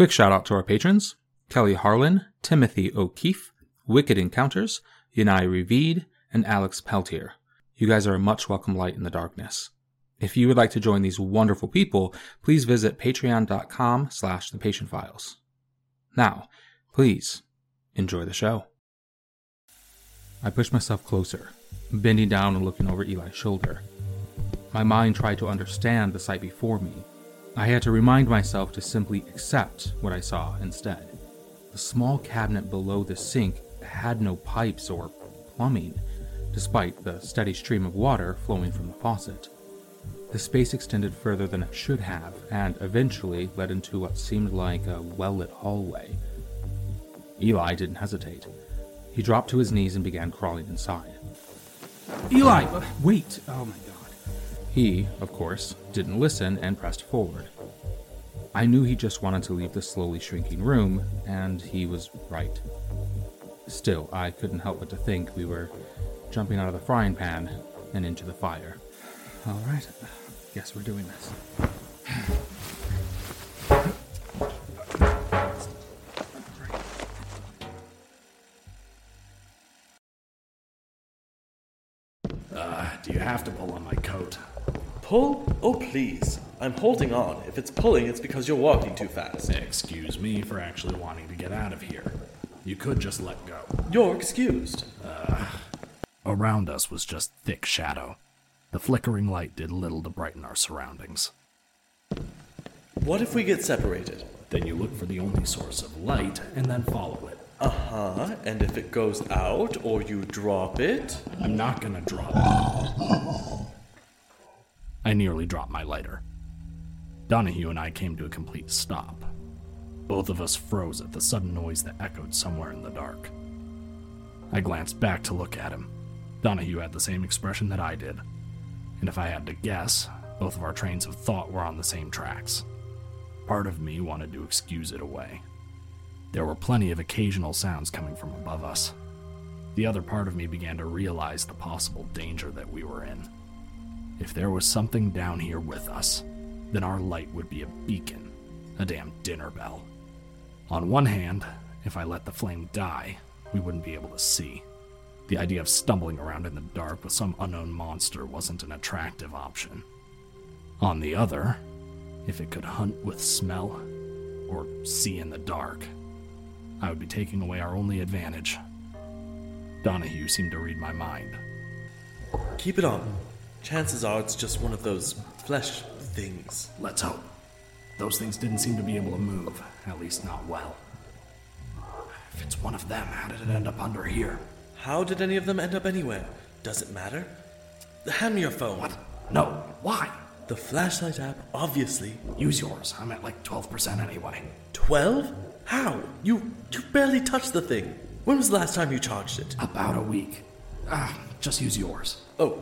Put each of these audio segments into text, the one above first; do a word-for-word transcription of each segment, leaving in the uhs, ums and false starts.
Quick shout out to our patrons: Kelly Harlan, Timothy O'Keefe, Wicked Encounters, Yanai Ravid, and Alex Peltier. You guys are a much welcome light in the darkness. If you would like to join these wonderful people, please visit patreon.com slash thepatientfiles. Now, please, enjoy the show. I pushed myself closer, bending down and looking over Eli's shoulder. My mind tried to understand the sight before me. I had to remind myself to simply accept what I saw instead. The small cabinet below the sink had no pipes or plumbing, despite the steady stream of water flowing from the faucet. The space extended further than it should have, and eventually led into what seemed like a well-lit hallway. Eli didn't hesitate. He dropped to his knees and began crawling inside. Eli, uh, wait! Oh my god. He, of course, didn't listen and pressed forward. I knew he just wanted to leave the slowly shrinking room, and he was right. Still, I couldn't help but to think we were jumping out of the frying pan and into the fire. All right, guess we're doing this. Uh, do you have to pull on my coat? Pull? Oh, please. I'm holding on. If it's pulling, it's because you're walking too fast. Excuse me for actually wanting to get out of here. You could just let go. You're excused. Uh, around us was just thick shadow. The flickering light did little to brighten our surroundings. What if we get separated? Then you look for the only source of light and then follow it. Uh-huh, and if it goes out or you drop it? I'm not gonna drop it. I nearly dropped my lighter. Donahue and I came to a complete stop. Both of us froze at the sudden noise that echoed somewhere in the dark. I glanced back to look at him. Donahue had the same expression that I did. And if I had to guess, both of our trains of thought were on the same tracks. Part of me wanted to excuse it away. There were plenty of occasional sounds coming from above us. The other part of me began to realize the possible danger that we were in. If there was something down here with us, then our light would be a beacon, a damn dinner bell. On one hand, if I let the flame die, we wouldn't be able to see. The idea of stumbling around in the dark with some unknown monster wasn't an attractive option. On the other, if it could hunt with smell or see in the dark, I would be taking away our only advantage. Donahue seemed to read my mind. Keep it on. Chances are it's just one of those flesh things. Let's hope. Those things didn't seem to be able to move, at least not well. If it's one of them, how did it end up under here? How did any of them end up anywhere? Does it matter? Hand me your phone. What? No. Why? The flashlight app, obviously. Use yours. I'm at like twelve percent anyway. twelve? How? You you barely touched the thing. When was the last time you charged it? About a week. Ah, just use yours. Oh.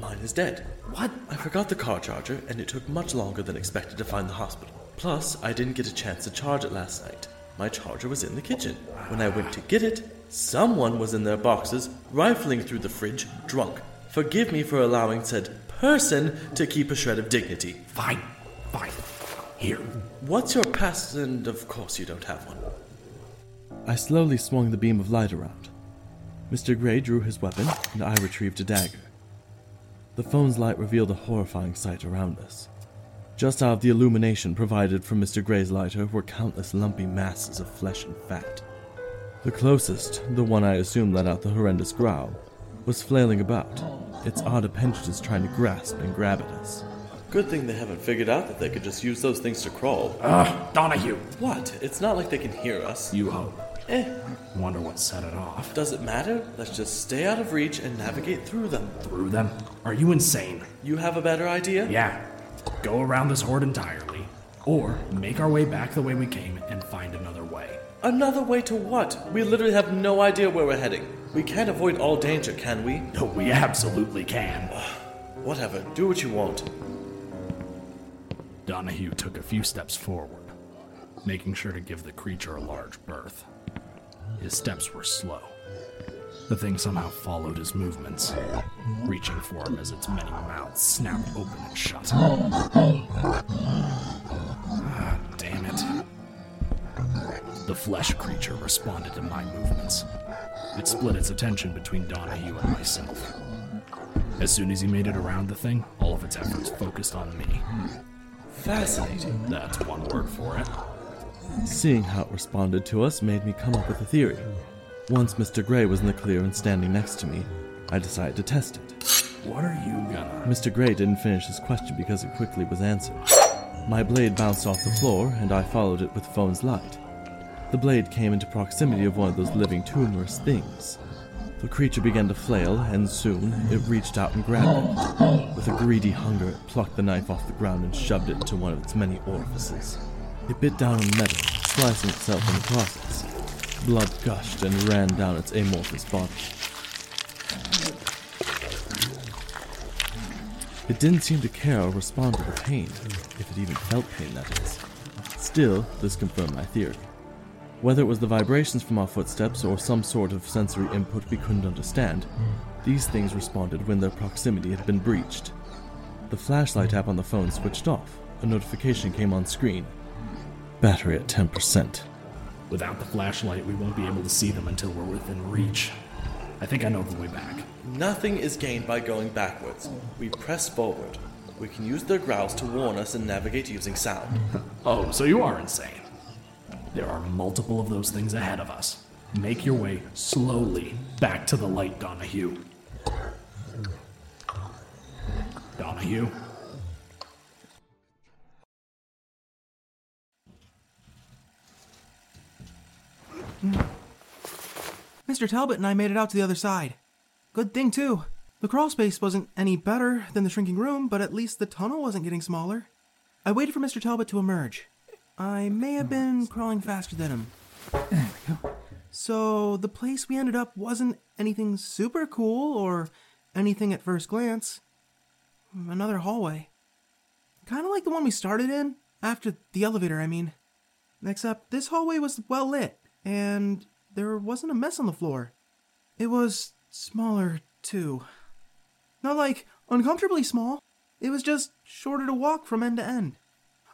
Mine is dead. What? I forgot the car charger, and it took much longer than expected to find the hospital. Plus, I didn't get a chance to charge it last night. My charger was in the kitchen. When I went to get it, someone was in their boxes, rifling through the fridge, drunk. Forgive me for allowing said person to keep a shred of dignity. Fine. Fine. Here. What's your past? And of course you don't have one. I slowly swung the beam of light around. Mister Gray drew his weapon, and I retrieved a dagger. The phone's light revealed a horrifying sight around us. Just out of the illumination provided from Mister Gray's lighter were countless lumpy masses of flesh and fat. The closest, the one I assume let out the horrendous growl, was flailing about, its odd appendages trying to grasp and grab at us. Good thing they haven't figured out that they could just use those things to crawl. Ugh, Donahue! What? It's not like they can hear us. You hope. Eh. Wonder what set it off. Does it matter? Let's just stay out of reach and navigate through them. Through them? Are you insane? You have a better idea? Yeah. Go around this horde entirely, or make our way back the way we came and find another way. Another way to what? We literally have no idea where we're heading. We can't avoid all danger, can we? No, we absolutely can. Whatever, do what you want. Donahue took a few steps forward, making sure to give the creature a large berth. His steps were slow. The thing somehow followed his movements, reaching for him as its many mouths snapped open and shut. Ah, damn it. The flesh creature responded to my movements. It split its attention between Donahue and myself. As soon as he made it around the thing, all of its efforts focused on me. Fascinating. That's one word for it. Seeing how it responded to us made me come up with a theory. Once Mister Gray was in the clear and standing next to me, I decided to test it. What are you gonna... Mister Gray didn't finish his question because it quickly was answered. My blade bounced off the floor, and I followed it with the phone's light. The blade came into proximity of one of those living tumorous things. The creature began to flail, and soon it reached out and grabbed it. With a greedy hunger, it plucked the knife off the ground and shoved it into one of its many orifices. It bit down on the metal, slicing itself in the process. Blood gushed and ran down its amorphous body. It didn't seem to care or respond to the pain, if it even felt pain, that is. Still, this confirmed my theory. Whether it was the vibrations from our footsteps or some sort of sensory input we couldn't understand, these things responded when their proximity had been breached. The flashlight app on the phone switched off. A notification came on screen. Battery at ten percent. Without the flashlight, we won't be able to see them until we're within reach. I think I know the way back. Nothing is gained by going backwards. We press forward. We can use their growls to warn us and navigate using sound. Oh, so you are insane. There are multiple of those things ahead of us. Make your way slowly back to the light, Donahue. Donahue? Mister Talbot and I made it out to the other side. Good thing, too. The crawl space wasn't any better than the shrinking room, but at least the tunnel wasn't getting smaller. I waited for Mister Talbot to emerge. I may have been crawling faster than him. There we go. So the place we ended up wasn't anything super cool or anything at first glance. Another hallway. Kind of like the one we started in, after the elevator, I mean. Except this hallway was well lit, and there wasn't a mess on the floor. It was smaller, too. Not like uncomfortably small. It was just shorter to walk from end to end.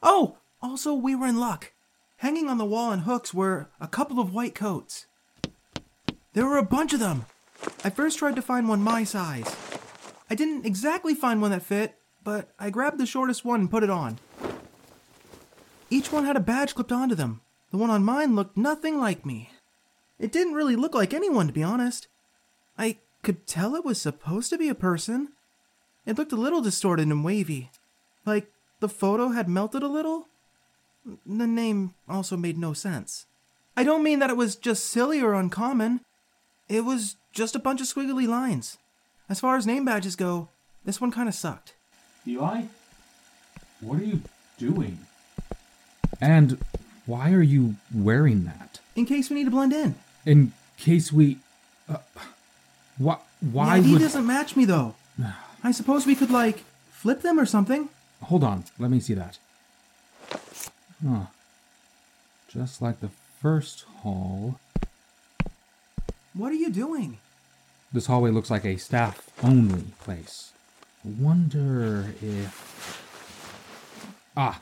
Oh! Also, we were in luck. Hanging on the wall and hooks were a couple of white coats. There were a bunch of them. I first tried to find one my size. I didn't exactly find one that fit, but I grabbed the shortest one and put it on. Each one had a badge clipped onto them. The one on mine looked nothing like me. It didn't really look like anyone, to be honest. I could tell it was supposed to be a person. It looked a little distorted and wavy. Like the photo had melted a little. The name also made no sense. I don't mean that it was just silly or uncommon. It was just a bunch of squiggly lines. As far as name badges go, this one kind of sucked. Eli? What are you doing? And why are you wearing that? In case we need to blend in. In case we... Uh, wh- why would... The I D would... doesn't match me, though. I suppose we could, like, flip them or something. Hold on. Let me see that. Huh. Just like the first hall. What are you doing? This hallway looks like a staff-only place. I wonder if... Ah.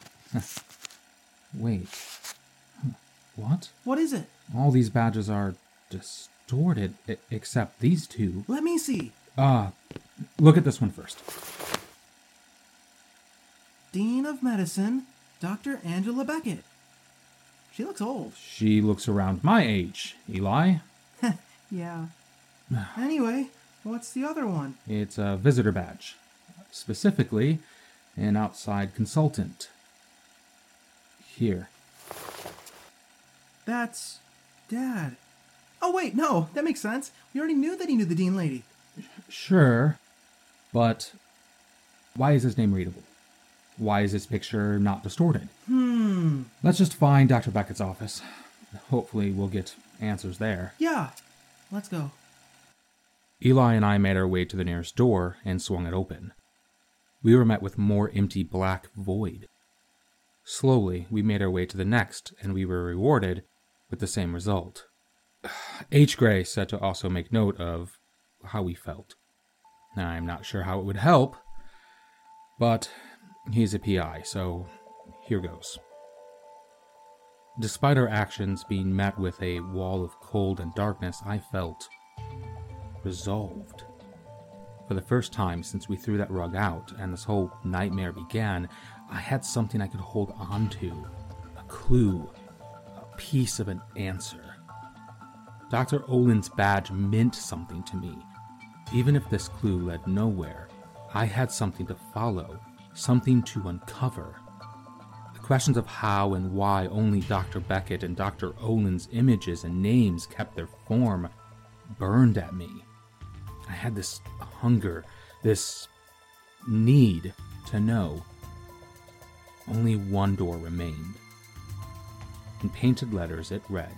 Wait. What? What is it? All these badges are distorted, I- except these two. Let me see. Ah. Uh, look at this one first. Dean of Medicine... Doctor Angela Beckett. She looks old. She looks around my age, Eli. Yeah. Anyway, what's the other one? It's a visitor badge. Specifically, an outside consultant. Here. That's... Dad. Oh, wait, no, that makes sense. We already knew that he knew the Dean lady. Sure, but why is his name readable? Why is this picture not distorted? Hmm. Let's just find Doctor Beckett's office. Hopefully we'll get answers there. Yeah, let's go. Eli and I made our way to the nearest door and swung it open. We were met with more empty black void. Slowly, we made our way to the next, and we were rewarded with the same result. H. Gray said to also make note of how we felt. Now, I'm not sure how it would help, but... He's a P I, so here goes. Despite our actions being met with a wall of cold and darkness, I felt resolved. For the first time since we threw that rug out and this whole nightmare began, I had something I could hold on to, a clue, a piece of an answer. Doctor Olin's badge meant something to me. Even if this clue led nowhere, I had something to follow, something to uncover. The questions of how and why only Doctor Beckett and Doctor Olin's images and names kept their form burned at me. I had this hunger, this need to know. Only one door remained. In painted letters it read,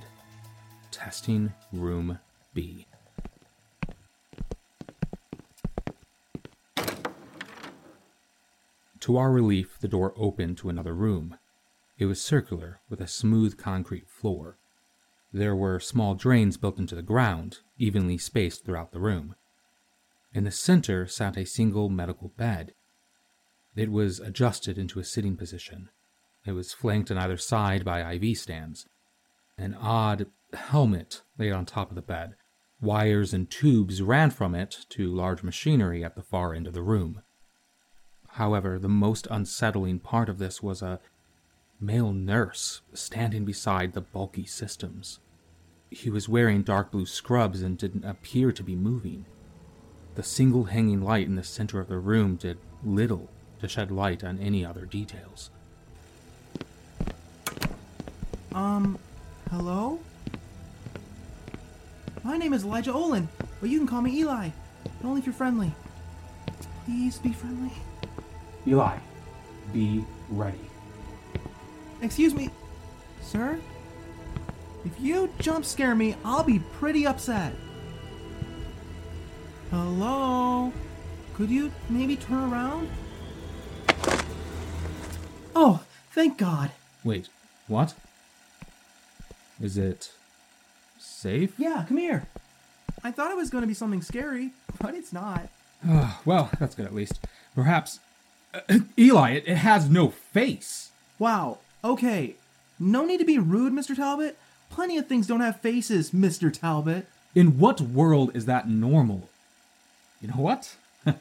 Testing Room B. To our relief, the door opened to another room. It was circular, with a smooth concrete floor. There were small drains built into the ground, evenly spaced throughout the room. In the center sat a single medical bed. It was adjusted into a sitting position. It was flanked on either side by I V stands. An odd helmet laid on top of the bed. Wires and tubes ran from it to large machinery at the far end of the room. However, the most unsettling part of this was a male nurse standing beside the bulky systems. He was wearing dark blue scrubs and didn't appear to be moving. The single hanging light in the center of the room did little to shed light on any other details. Um, hello? My name is Elijah Olin, but you can call me Eli, but only if you're friendly. Please be friendly. Eli, be ready. Excuse me, sir? If you jump scare me, I'll be pretty upset. Hello? Could you maybe turn around? Oh, thank God. Wait, what? Is it safe? Yeah, come here. I thought it was going to be something scary, but it's not. Well, that's good at least. Perhaps... Uh, Eli, it, it has no face. Wow, okay. No need to be rude, Mister Talbot. Plenty of things don't have faces, Mister Talbot. In what world is that normal? You know what? A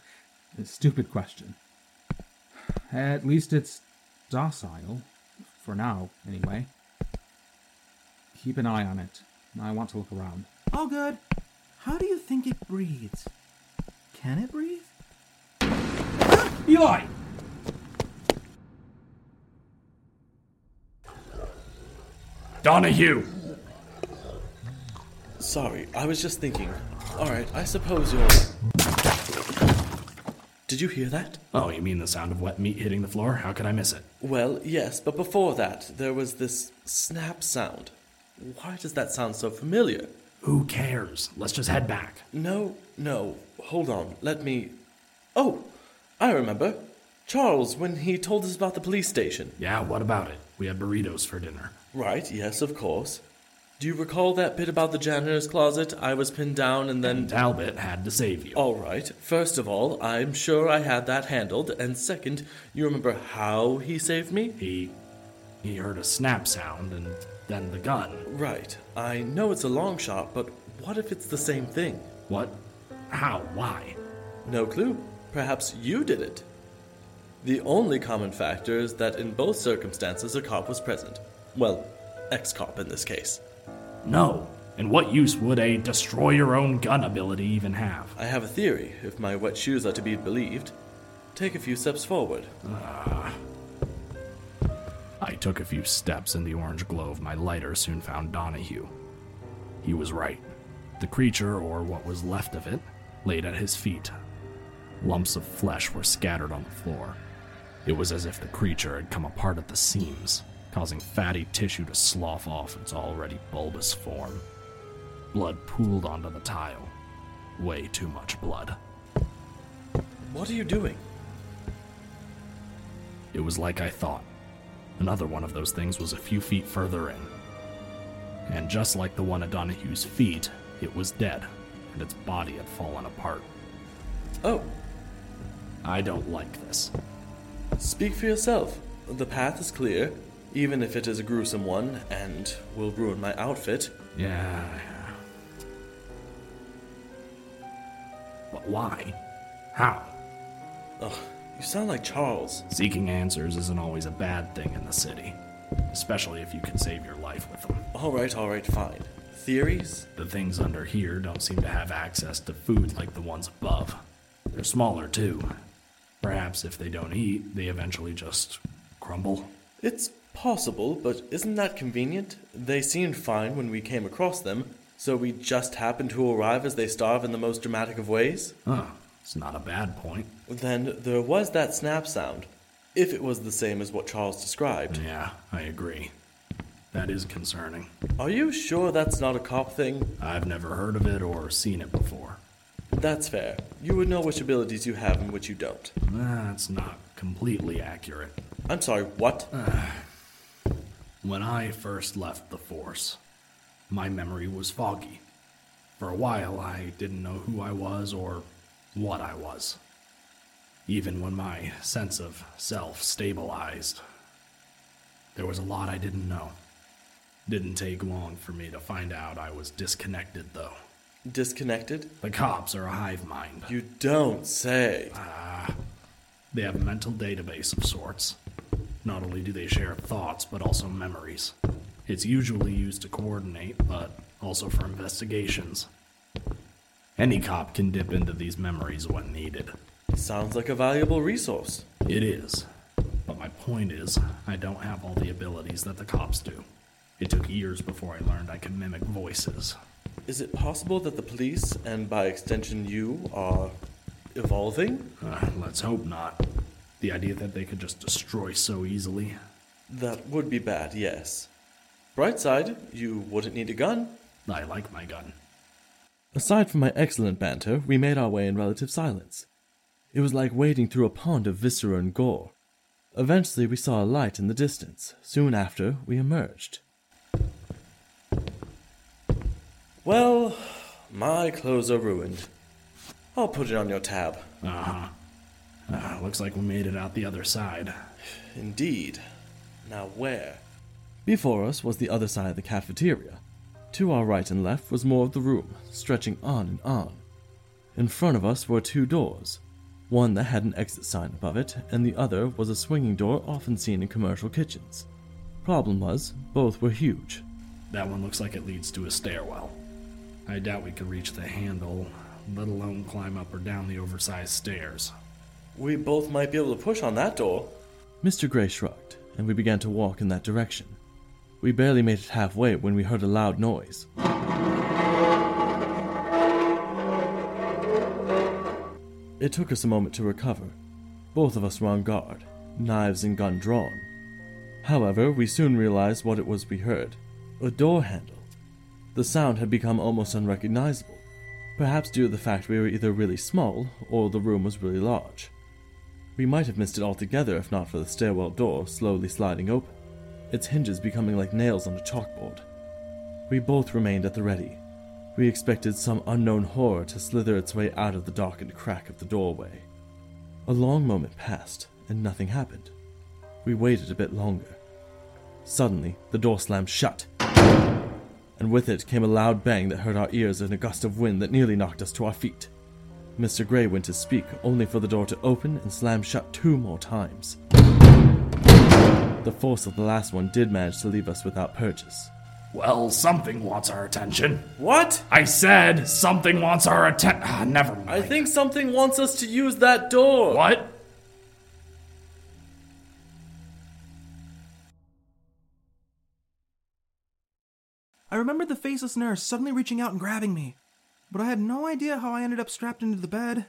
stupid question. At least it's docile. For now, anyway. Keep an eye on it. I want to look around. All good. How do you think it breathes? Can it breathe? Eli! Donahue! Sorry, I was just thinking. Alright, I suppose you're... Did you hear that? Oh, you mean the sound of wet meat hitting the floor? How could I miss it? Well, yes, but before that, there was this snap sound. Why does that sound so familiar? Who cares? Let's just head back. No, no. Hold on. Let me... Oh, I remember. Charles, when he told us about the police station. Yeah, what about it? We had burritos for dinner. Right, yes, of course. Do you recall that bit about the janitor's closet? I was pinned down and then... And Talbot had to save you. All right. First of all, I'm sure I had that handled. And second, you remember how he saved me? He... He heard a snap sound and then the gun. Right. I know it's a long shot, but what if it's the same thing? What? How? Why? No clue. Perhaps you did it. The only common factor is that in both circumstances a cop was present. Well, ex-cop in this case. No. And what use would a destroy-your-own-gun ability even have? I have a theory, if my wet shoes are to be believed. Take a few steps forward. Uh, I took a few steps and the orange glow of my lighter soon found Donahue. He was right. The creature, or what was left of it, laid at his feet. Lumps of flesh were scattered on the floor. It was as if the creature had come apart at the seams, causing fatty tissue to slough off its already bulbous form. Blood pooled onto the tile. Way too much blood. What are you doing? It was like I thought. Another one of those things was a few feet further in. And just like the one at Donahue's feet, it was dead, and its body had fallen apart. Oh. I don't like this. Speak for yourself. The path is clear. even if it is a gruesome one and will ruin my outfit. Yeah. But why? How? Oh, you sound like Charles. Seeking answers isn't always a bad thing in the city, especially if you can save your life with them. All right, all right, fine. Theories? The things under here don't seem to have access to food like the ones above. They're smaller, too. Perhaps if they don't eat, they eventually just crumble. It's possible, but isn't that convenient? They seemed fine when we came across them, so we just happened to arrive as they starve in the most dramatic of ways? Huh. It's not a bad point. Then there was that snap sound, if it was the same as what Charles described. Yeah, I agree. That is concerning. Are you sure that's not a cop thing? I've never heard of it or seen it before. That's fair. You would know which abilities you have and which you don't. That's not completely accurate. I'm sorry, what? When I first left the Force, my memory was foggy. For a while, I didn't know who I was or what I was. Even when my sense of self stabilized, there was a lot I didn't know. Didn't take long for me to find out I was disconnected, though. Disconnected? The cops are a hive mind. You don't say. Ah, uh, they have a mental database of sorts. Not only do they share thoughts, but also memories. It's usually used to coordinate, but also for investigations. Any cop can dip into these memories when needed. Sounds like a valuable resource. It is. But my point is, I don't have all the abilities that the cops do. It took years before I learned I could mimic voices. Is it possible that the police, and by extension you, are evolving? Uh, let's hope not. The idea that they could just destroy so easily. That would be bad, yes. Bright side, you wouldn't need a gun. I like my gun. Aside from my excellent banter, we made our way in relative silence. It was like wading through a pond of viscera and gore. Eventually, we saw a light in the distance. Soon after, we emerged. Well, my clothes are ruined. I'll put it on your tab. Uh-huh. Uh, looks like we made it out the other side. Indeed. Now where? Before us was the other side of the cafeteria. To our right and left was more of the room, stretching on and on. In front of us were two doors, one that had an exit sign above it, and the other was a swinging door often seen in commercial kitchens. Problem was, both were huge. That one looks like it leads to a stairwell. I doubt we could reach the handle, let alone climb up or down the oversized stairs. We both might be able to push on that door. Mister Gray shrugged, and we began to walk in that direction. We barely made it halfway when we heard a loud noise. It took us a moment to recover. Both of us were on guard, knives and gun drawn. However, we soon realized what it was we heard. A door handle. The sound had become almost unrecognizable, perhaps due to the fact we were either really small or the room was really large. We might have missed it altogether if not for the stairwell door slowly sliding open, its hinges becoming like nails on a chalkboard. We both remained at the ready. We expected some unknown horror to slither its way out of the darkened crack of the doorway. A long moment passed, and nothing happened. We waited a bit longer. Suddenly, the door slammed shut, and with it came a loud bang that hurt our ears and a gust of wind that nearly knocked us to our feet. Mister Gray went to speak, only for the door to open and slam shut two more times. The force of the last one did manage to leave us without purchase. Well, something wants our attention. What? I said something wants our atten- ah, never mind. I think something wants us to use that door. What? I remember the faceless nurse suddenly reaching out and grabbing me, but I had no idea how I ended up strapped into the bed.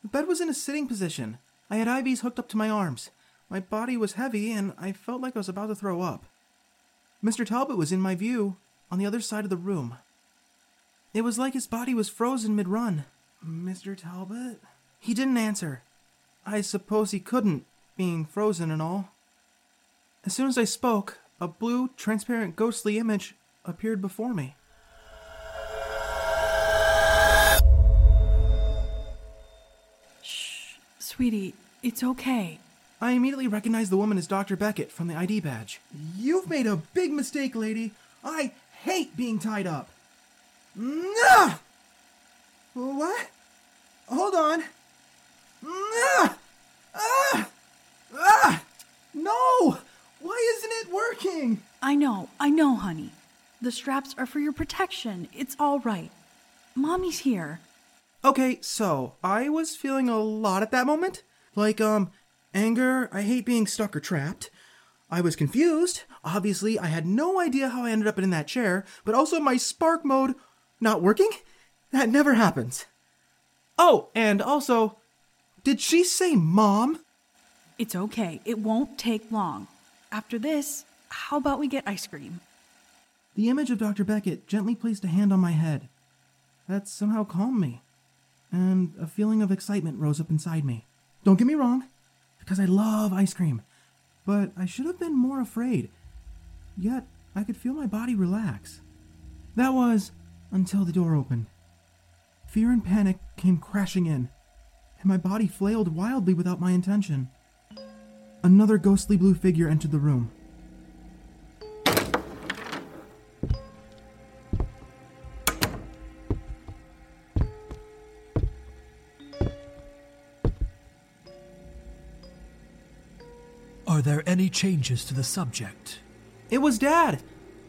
The bed was in a sitting position. I had I Vs hooked up to my arms. My body was heavy, and I felt like I was about to throw up. Mister Talbot was in my view, on the other side of the room. It was like his body was frozen mid-run. Mister Talbot? He didn't answer. I suppose he couldn't, being frozen and all. As soon as I spoke, a blue, transparent, ghostly image appeared before me. Shh, sweetie, it's okay. I immediately recognized the woman as Doctor Beckett from the I D badge. You've made a big mistake, lady. I hate being tied up. No! What? Hold on. No! Ah! Ah! No! Why isn't it working? I know, I know, honey. The straps are for your protection. It's all right. Mommy's here. Okay, so I was feeling a lot at that moment. Like, um, anger, I hate being stuck or trapped. I was confused. Obviously, I had no idea how I ended up in that chair, but also my spark mode not working? That never happens. Oh, and also, did she say Mom? It's okay. It won't take long. After this, how about we get ice cream? The image of Doctor Beckett gently placed a hand on my head. That somehow calmed me, and a feeling of excitement rose up inside me. Don't get me wrong, because I love ice cream, but I should have been more afraid. Yet, I could feel my body relax. That was until the door opened. Fear and panic came crashing in, and my body flailed wildly without my intention. Another ghostly blue figure entered the room. Are there any changes to the subject? It was Dad.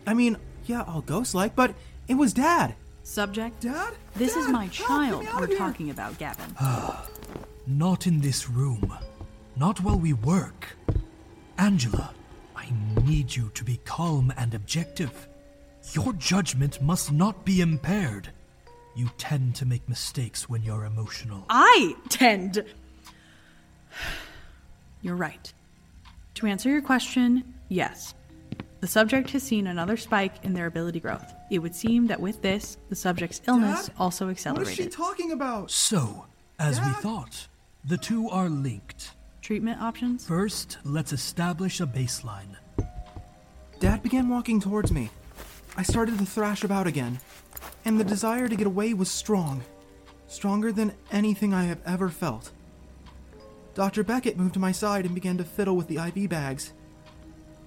I mean, yeah, all ghost-like, but it was Dad. Subject? Dad? This Dad, is my child we're talking about, Gavin. Not in this room. Not while we work. Angela, I need you to be calm and objective. Your judgment must not be impaired. You tend to make mistakes when you're emotional. I tend. You're right. To answer your question, yes. The subject has seen another spike in their ability growth. It would seem that with this, the subject's illness Dad? also accelerated. What is she talking about? So, as Dad? we thought, the two are linked. Treatment options? First, let's establish a baseline. Dad began walking towards me. I started to thrash about again, and the desire to get away was strong. Stronger than anything I have ever felt. Doctor Beckett moved to my side and began to fiddle with the I V bags.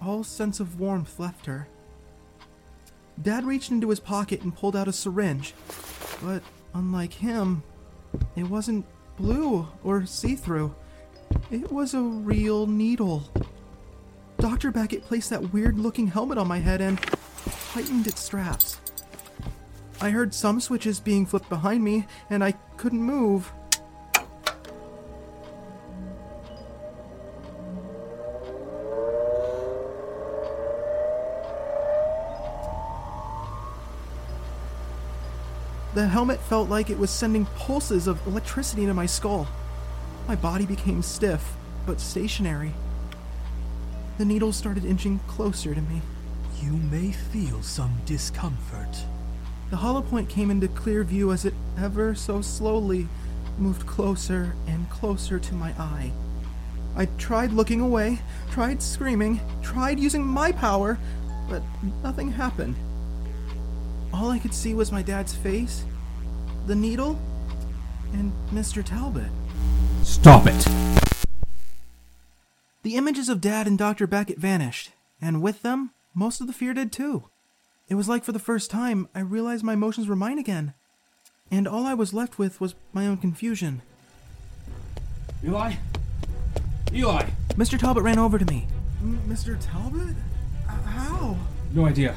All sense of warmth left her. Dad reached into his pocket and pulled out a syringe, but unlike him, it wasn't blue or see-through. It was a real needle. Doctor Beckett placed that weird-looking helmet on my head and tightened its straps. I heard some switches being flipped behind me, and I couldn't move. The helmet felt like it was sending pulses of electricity into my skull. My body became stiff, but stationary. The needle started inching closer to me. You may feel some discomfort. The hollow point came into clear view as it ever so slowly moved closer and closer to my eye. I tried looking away, tried screaming, tried using my power, but nothing happened. All I could see was my dad's face, the needle, and Mister Talbot. Stop it! The images of Dad and Doctor Beckett vanished, and with them, most of the fear did too. It was like for the first time, I realized my emotions were mine again, and all I was left with was my own confusion. Eli? Eli! Mister Talbot ran over to me. M- Mister Talbot? Uh, how? No idea.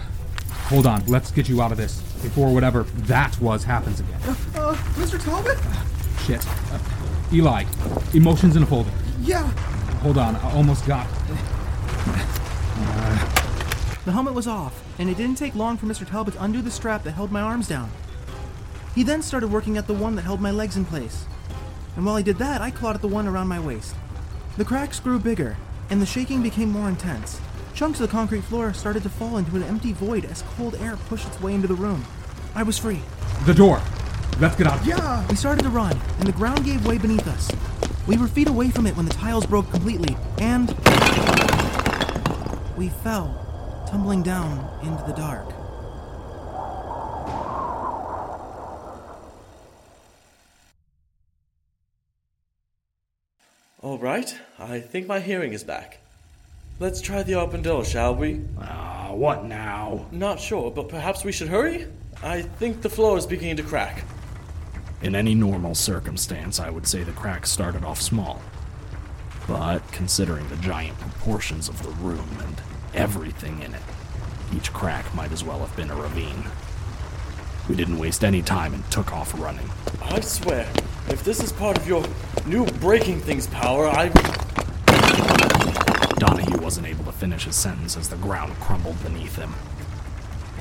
Hold on, let's get you out of this, before whatever that was happens again. Uh, uh, Mister Talbot? Uh, shit. Uh, Eli, emotions in a folder. Yeah. Hold on, I almost got... Uh. The helmet was off, and it didn't take long for Mister Talbot to undo the strap that held my arms down. He then started working at the one that held my legs in place. And while he did that, I clawed at the one around my waist. The cracks grew bigger, and the shaking became more intense. Chunks of the concrete floor started to fall into an empty void as cold air pushed its way into the room. I was free. The door! Let's get out. Yeah! We started to run, and the ground gave way beneath us. We were feet away from it when the tiles broke completely, and... we fell, tumbling down into the dark. All right, I think my hearing is back. Let's try the open door, shall we? Ah, uh, what now? Not sure, but perhaps we should hurry? I think the floor is beginning to crack. In any normal circumstance, I would say the crack started off small. But considering the giant proportions of the room and everything in it, each crack might as well have been a ravine. We didn't waste any time and took off running. I swear, if this is part of your new breaking things power, I... Donahue wasn't able to finish his sentence as the ground crumbled beneath him.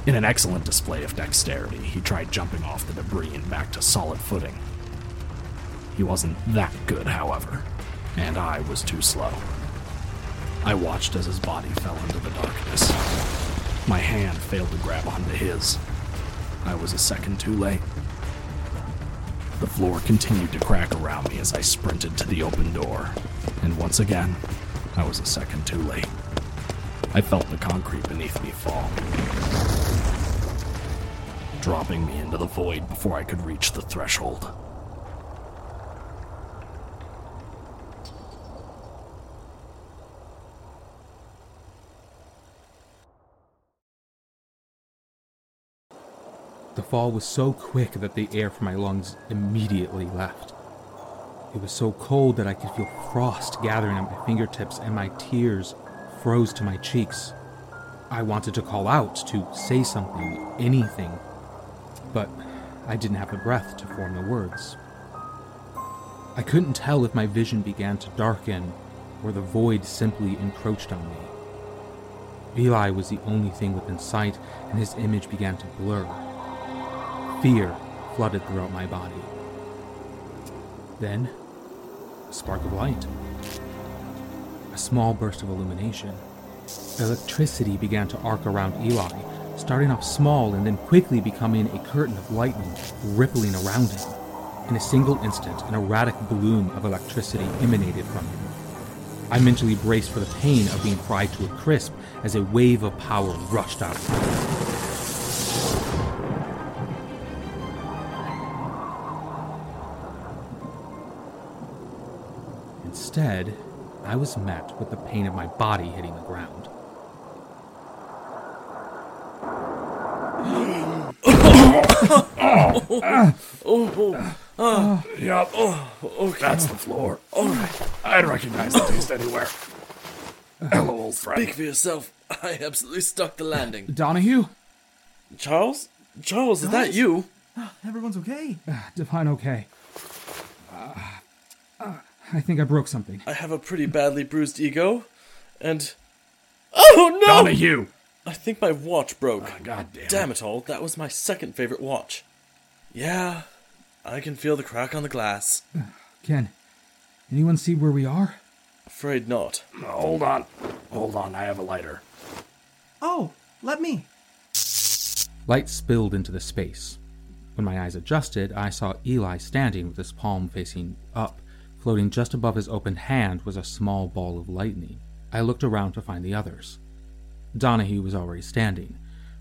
In an excellent display of dexterity, he tried jumping off the debris and back to solid footing. He wasn't that good, however, and I was too slow. I watched as his body fell into the darkness. My hand failed to grab onto his. I was a second too late. The floor continued to crack around me as I sprinted to the open door, and once again, I was a second too late. I felt the concrete beneath me fall, dropping me into the void before I could reach the threshold. The fall was so quick that the air from my lungs immediately left. It was so cold that I could feel frost gathering at my fingertips and my tears froze to my cheeks. I wanted to call out, to say something, anything. But I didn't have the breath to form the words. I couldn't tell if my vision began to darken or the void simply encroached on me. Eli was the only thing within sight, and his image began to blur. Fear flooded throughout my body. Then, a spark of light. A small burst of illumination. Electricity began to arc around Eli, starting off small and then quickly becoming a curtain of lightning rippling around him. In a single instant, an erratic bloom of electricity emanated from him. I mentally braced for the pain of being fried to a crisp as a wave of power rushed out of him. Instead, I was met with the pain of my body hitting the ground. Oh, oh, oh, oh. Yep. Oh, okay. That's the floor. All right. I'd recognize the taste anywhere. Hello, old friend. Speak for yourself. I absolutely stuck the landing. Donahue? Charles? Charles, is that you? Everyone's okay. Divine okay. Uh, uh, I think I broke something. I have a pretty badly bruised ego, and... Oh, no! Donahue! I think my watch broke. Oh, God damn it. Damn it all, that was my second favorite watch. Yeah, I can feel the crack on the glass. Uh, can anyone see where we are? Afraid not. No, hold on. Hold on, I have a lighter. Oh, let me. Light spilled into the space. When my eyes adjusted, I saw Eli standing with his palm facing up. Floating just above his open hand was a small ball of lightning. I looked around to find the others. Donahue was already standing.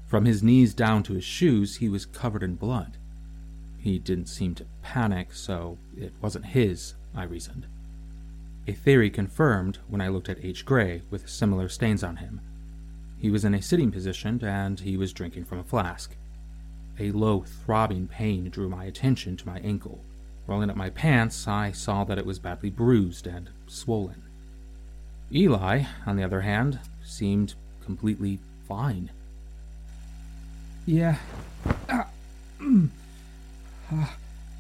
From his knees down to his shoes, he was covered in blood. He didn't seem to panic, so it wasn't his, I reasoned. A theory confirmed when I looked at H. Gray with similar stains on him. He was in a sitting position, and he was drinking from a flask. A low, throbbing pain drew my attention to my ankle. Rolling up my pants, I saw that it was badly bruised and swollen. Eli, on the other hand, seemed completely fine. Yeah. Uh, mm. uh,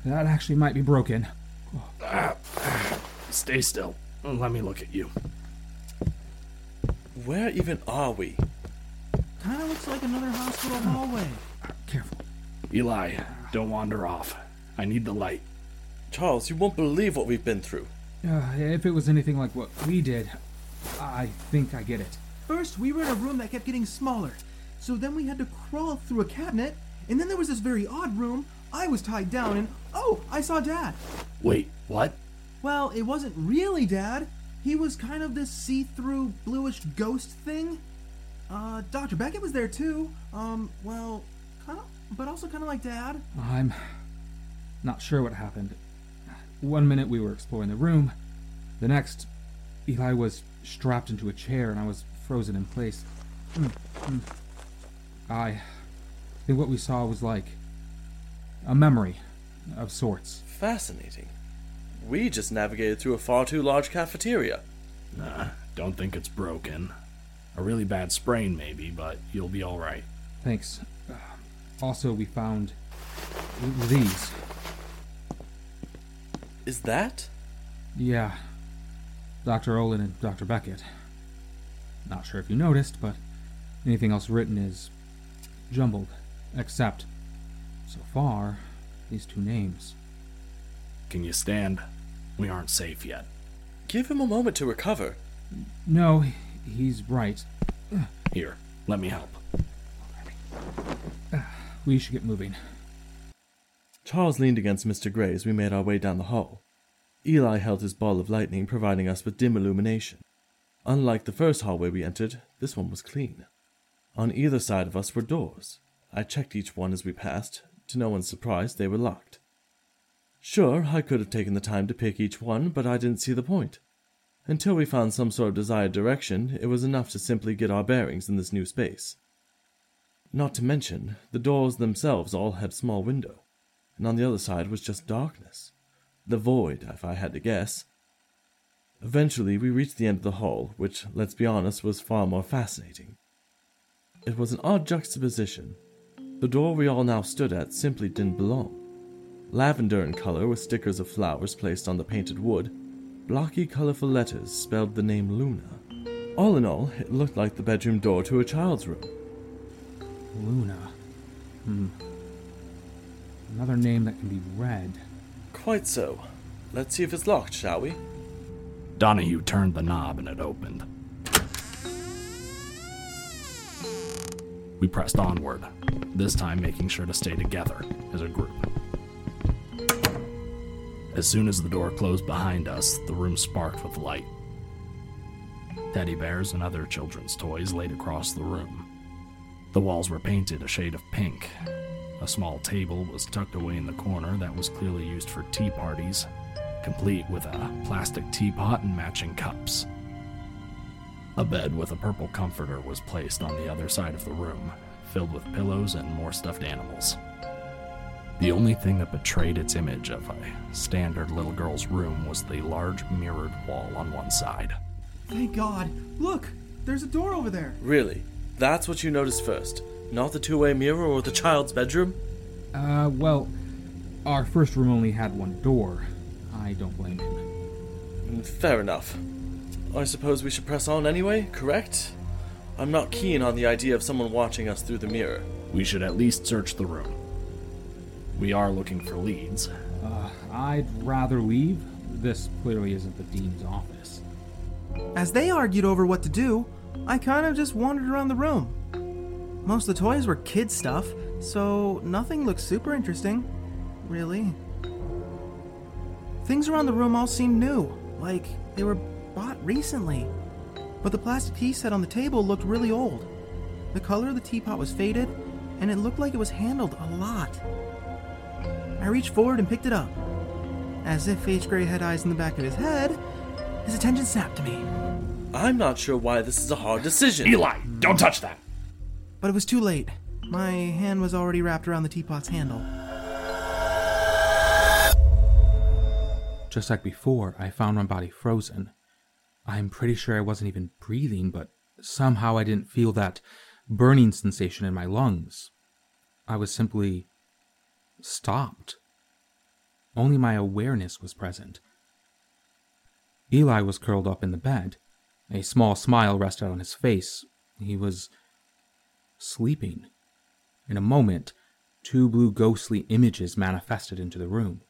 that actually might be broken. Oh. Uh, stay still. Let me look at you. Where even are we? Kinda looks like another hospital hallway. Uh, careful. Eli, don't wander off. I need the light. Charles, you won't believe what we've been through. Uh, if it was anything like what we did, I think I get it. First, we were in a room that kept getting smaller. So then we had to crawl through a cabinet, and then there was this very odd room. I was tied down, and oh, I saw Dad. Wait, what? Well, it wasn't really Dad. He was kind of this see-through, bluish ghost thing. Uh, Doctor Beckett was there too. Um, well, kind of, but also kind of like Dad. I'm not sure what happened. One minute we were exploring the room, The next, Eli was strapped into a chair and I was frozen in place. I think what we saw was like a memory of sorts. Fascinating. We just navigated through a far too large cafeteria. Nah, don't think it's broken. A really bad sprain, maybe, but you'll be all right. Thanks. Also, we found these. Is that? Yeah. Doctor Olin and Doctor Beckett. Not sure if you noticed, but anything else written is jumbled, except, so far, these two names. Can you stand? We aren't safe yet. Give him a moment to recover. No, he's right. Here, let me help. We should get moving. Charles leaned against Mister Gray as we made our way down the hall. Eli held his ball of lightning, providing us with dim illumination. Unlike the first hallway we entered, this one was clean. On either side of us were doors. I checked each one as we passed. To no one's surprise, they were locked. Sure, I could have taken the time to pick each one, but I didn't see the point. Until we found some sort of desired direction, it was enough to simply get our bearings in this new space. Not to mention, the doors themselves all had small windows, and on the other side was just darkness. The void, if I had to guess. Eventually, we reached the end of the hall, which, let's be honest, was far more fascinating. It was an odd juxtaposition. The door we all now stood at simply didn't belong. Lavender in color with stickers of flowers placed on the painted wood, blocky colorful letters spelled the name Luna. All in all, it looked like the bedroom door to a child's room. Luna. Hmm. Another name that can be read. Quite so. Let's see if it's locked, shall we? Donahue turned the knob and it opened. We pressed onward, this time making sure to stay together as a group. As soon as the door closed behind us, the room sparked with light. Teddy bears and other children's toys laid across the room. The walls were painted a shade of pink. A small table was tucked away in the corner that was clearly used for tea parties, complete with a plastic teapot and matching cups. A bed with a purple comforter was placed on the other side of the room, filled with pillows and more stuffed animals. The only thing that betrayed its image of a standard little girl's room was the large mirrored wall on one side. Thank God! Look! There's a door over there! Really? That's what you noticed first? Not the two-way mirror or the child's bedroom? Uh, well, our first room only had one door. I don't blame him. Fair enough. I suppose we should press on anyway, correct? I'm not keen on the idea of someone watching us through the mirror. We should at least search the room. We are looking for leads. Uh, I'd rather leave. This clearly isn't the dean's office. As they argued over what to do, I kind of just wandered around the room. Most of the toys were kid stuff, so nothing looked super interesting, really. Things around the room all seemed new, like they were bought recently. But the plastic tea set on the table looked really old. The color of the teapot was faded, and it looked like it was handled a lot. I reached forward and picked it up. As if H. Gray had eyes in the back of his head, his attention snapped to me. I'm not sure why this is a hard decision. Eli, don't touch that! But it was too late. My hand was already wrapped around the teapot's handle. Just like before, I found my body frozen. I'm pretty sure I wasn't even breathing, but somehow I didn't feel that burning sensation in my lungs. I was simply stopped. Only my awareness was present. Eli was curled up in the bed. A small smile rested on his face. He was sleeping. In a moment, two blue ghostly images manifested into the room.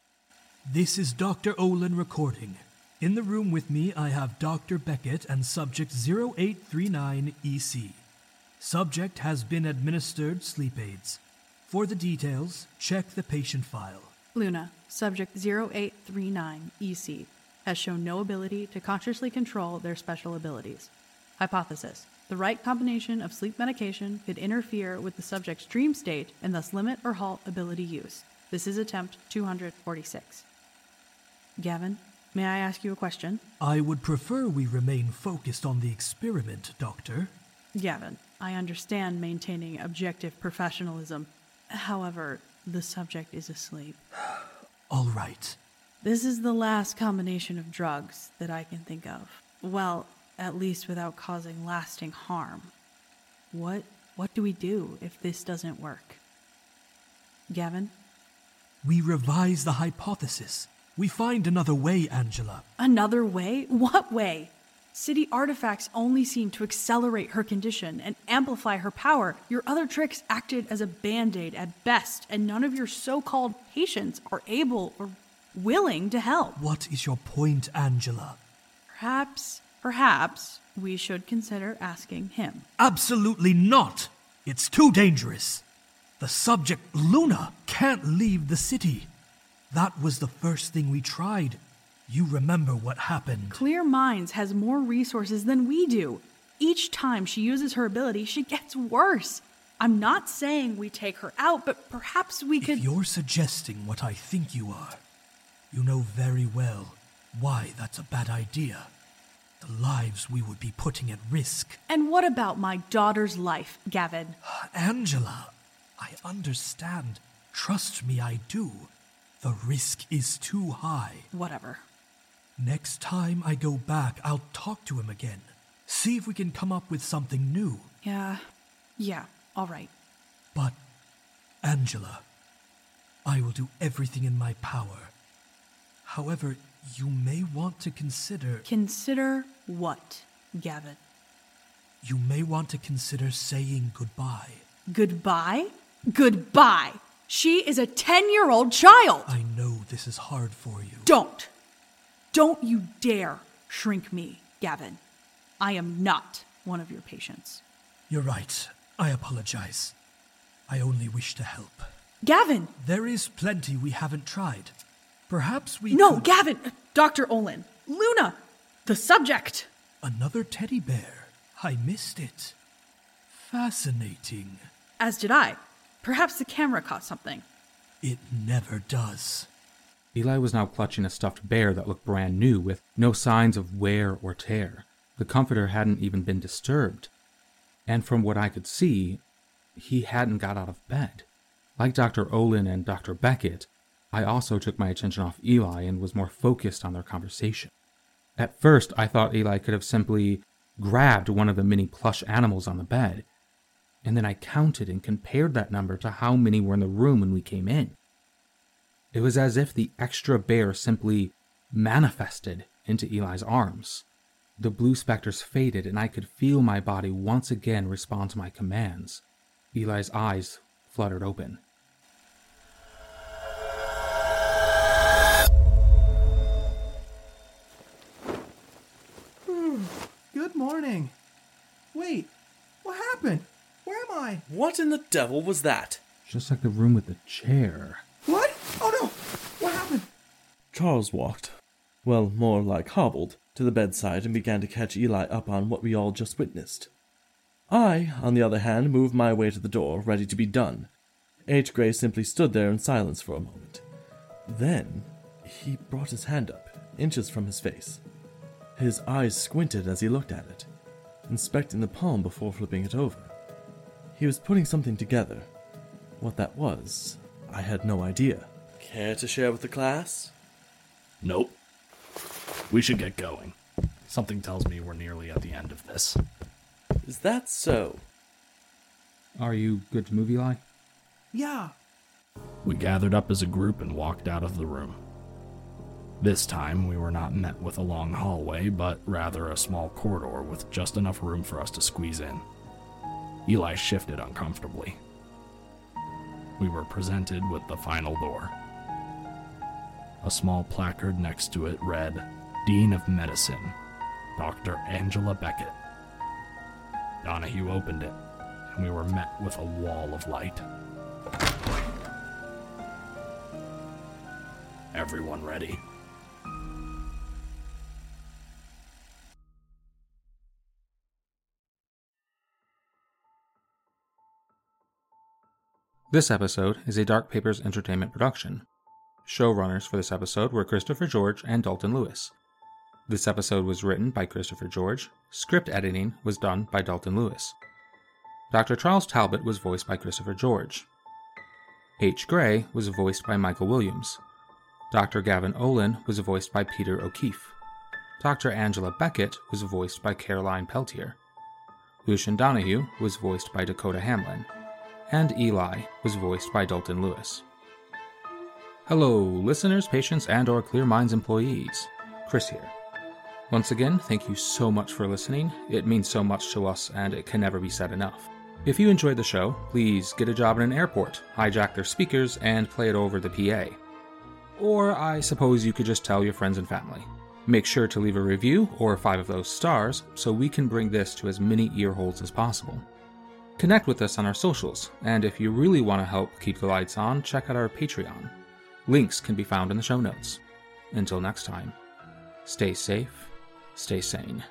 This is Doctor Olin recording. In the room with me, I have Doctor Beckett and subject zero eight three nine E C. Subject has been administered sleep aids. For the details, check the patient file. Luna, subject zero eight three nine E C, has shown no ability to consciously control their special abilities. Hypothesis. The right combination of sleep medication could interfere with the subject's dream state and thus limit or halt ability use. This is attempt two forty-six. Gavin, May I ask you a question? I would prefer we remain focused on the experiment, Doctor. Gavin, I understand maintaining objective professionalism. However, the subject is asleep. All right. This is the last combination of drugs that I can think of. Well, at least without causing lasting harm. What what do we do if this doesn't work? Gavin? We revise the hypothesis. We find another way, Angela. Another way? What way? City artifacts only seem to accelerate her condition and amplify her power. Your other tricks acted as a band-aid at best, and none of your so-called patients are able or willing to help. What is your point, Angela? Perhaps, perhaps we should consider asking him. Absolutely not! It's too dangerous. The subject, Luna, can't leave the city. That was the first thing we tried. You remember what happened. Clear Minds has more resources than we do. Each time she uses her ability, she gets worse. I'm not saying we take her out, but perhaps we could... If you're suggesting what I think you are, you know very well why that's a bad idea. The lives we would be putting at risk. And what about my daughter's life, Gavin? Angela, I understand. Trust me, I do. The risk is too high. Whatever. Next time I go back, I'll talk to him again. See if we can come up with something new. Yeah. Yeah, all right. But, Angela, I will do everything in my power. However, you may want to consider... Consider what, Gavin? You may want to consider saying goodbye. Goodbye? Goodbye! She is a ten-year-old child! I know this is hard for you. Don't! Don't you dare shrink me, Gavin. I am not one of your patients. You're right. I apologize. I only wish to help. Gavin! There is plenty we haven't tried. Perhaps we No, could... Gavin! Doctor Olin! Luna! The subject! Another teddy bear. I missed it. Fascinating. As did I. Perhaps the camera caught something. It never does. Eli was now clutching a stuffed bear that looked brand new, with no signs of wear or tear. The comforter hadn't even been disturbed. And from what I could see, he hadn't got out of bed. Like Doctor Olin and Doctor Beckett, I also took my attention off Eli and was more focused on their conversation. At first, I thought Eli could have simply grabbed one of the many plush animals on the bed. And then I counted and compared that number to how many were in the room when we came in. It was as if the extra bear simply manifested into Eli's arms. The blue specters faded, and I could feel my body once again respond to my commands. Eli's eyes fluttered open. Good morning. Wait, what happened? Where am I? What in the devil was that? Just like the room with the chair. What? Oh no! What happened? Charles walked, well, more like hobbled, to the bedside and began to catch Eli up on what we all just witnessed. I, on the other hand, moved my way to the door, ready to be done. H. Gray simply stood there in silence for a moment. Then, he brought his hand up, inches from his face. His eyes squinted as he looked at it, inspecting the palm before flipping it over. He was putting something together. What that was, I had no idea. Care to share with the class? Nope. We should get going. Something tells me we're nearly at the end of this. Is that so? Are you good to move, Eli? Yeah. We gathered up as a group and walked out of the room. This time, we were not met with a long hallway, but rather a small corridor with just enough room for us to squeeze in. Eli shifted uncomfortably. We were presented with the final door. A small placard next to it read, Dean of Medicine, Doctor Angela Beckett. Donahue opened it, and we were met with a wall of light. Everyone ready? This episode is a Dark Papers Entertainment production. Showrunners for this episode were Christopher George and Dalton Lewis. This episode was written by Christopher George. Script editing was done by Dalton Lewis. Doctor Charles Talbot was voiced by Christopher George. H. Gray was voiced by Michael Williams. Doctor Gavin Olin was voiced by Peter O'Keefe. Doctor Angela Beckett was voiced by Caroline Peltier. Lucian Donahue was voiced by Dakota Hamlin. And Eli was voiced by Dalton Lewis. Hello, listeners, patients, and or Clear Minds employees. Chris here. Once again, thank you so much for listening. It means so much to us, and it can never be said enough. If you enjoyed the show, please get a job in an airport, hijack their speakers, and play it over the P A. Or I suppose you could just tell your friends and family. Make sure to leave a review, or five of those stars, so we can bring this to as many ear holes as possible. Connect with us on our socials, and if you really want to help keep the lights on, check out our Patreon. Links can be found in the show notes. Until next time, stay safe, stay sane.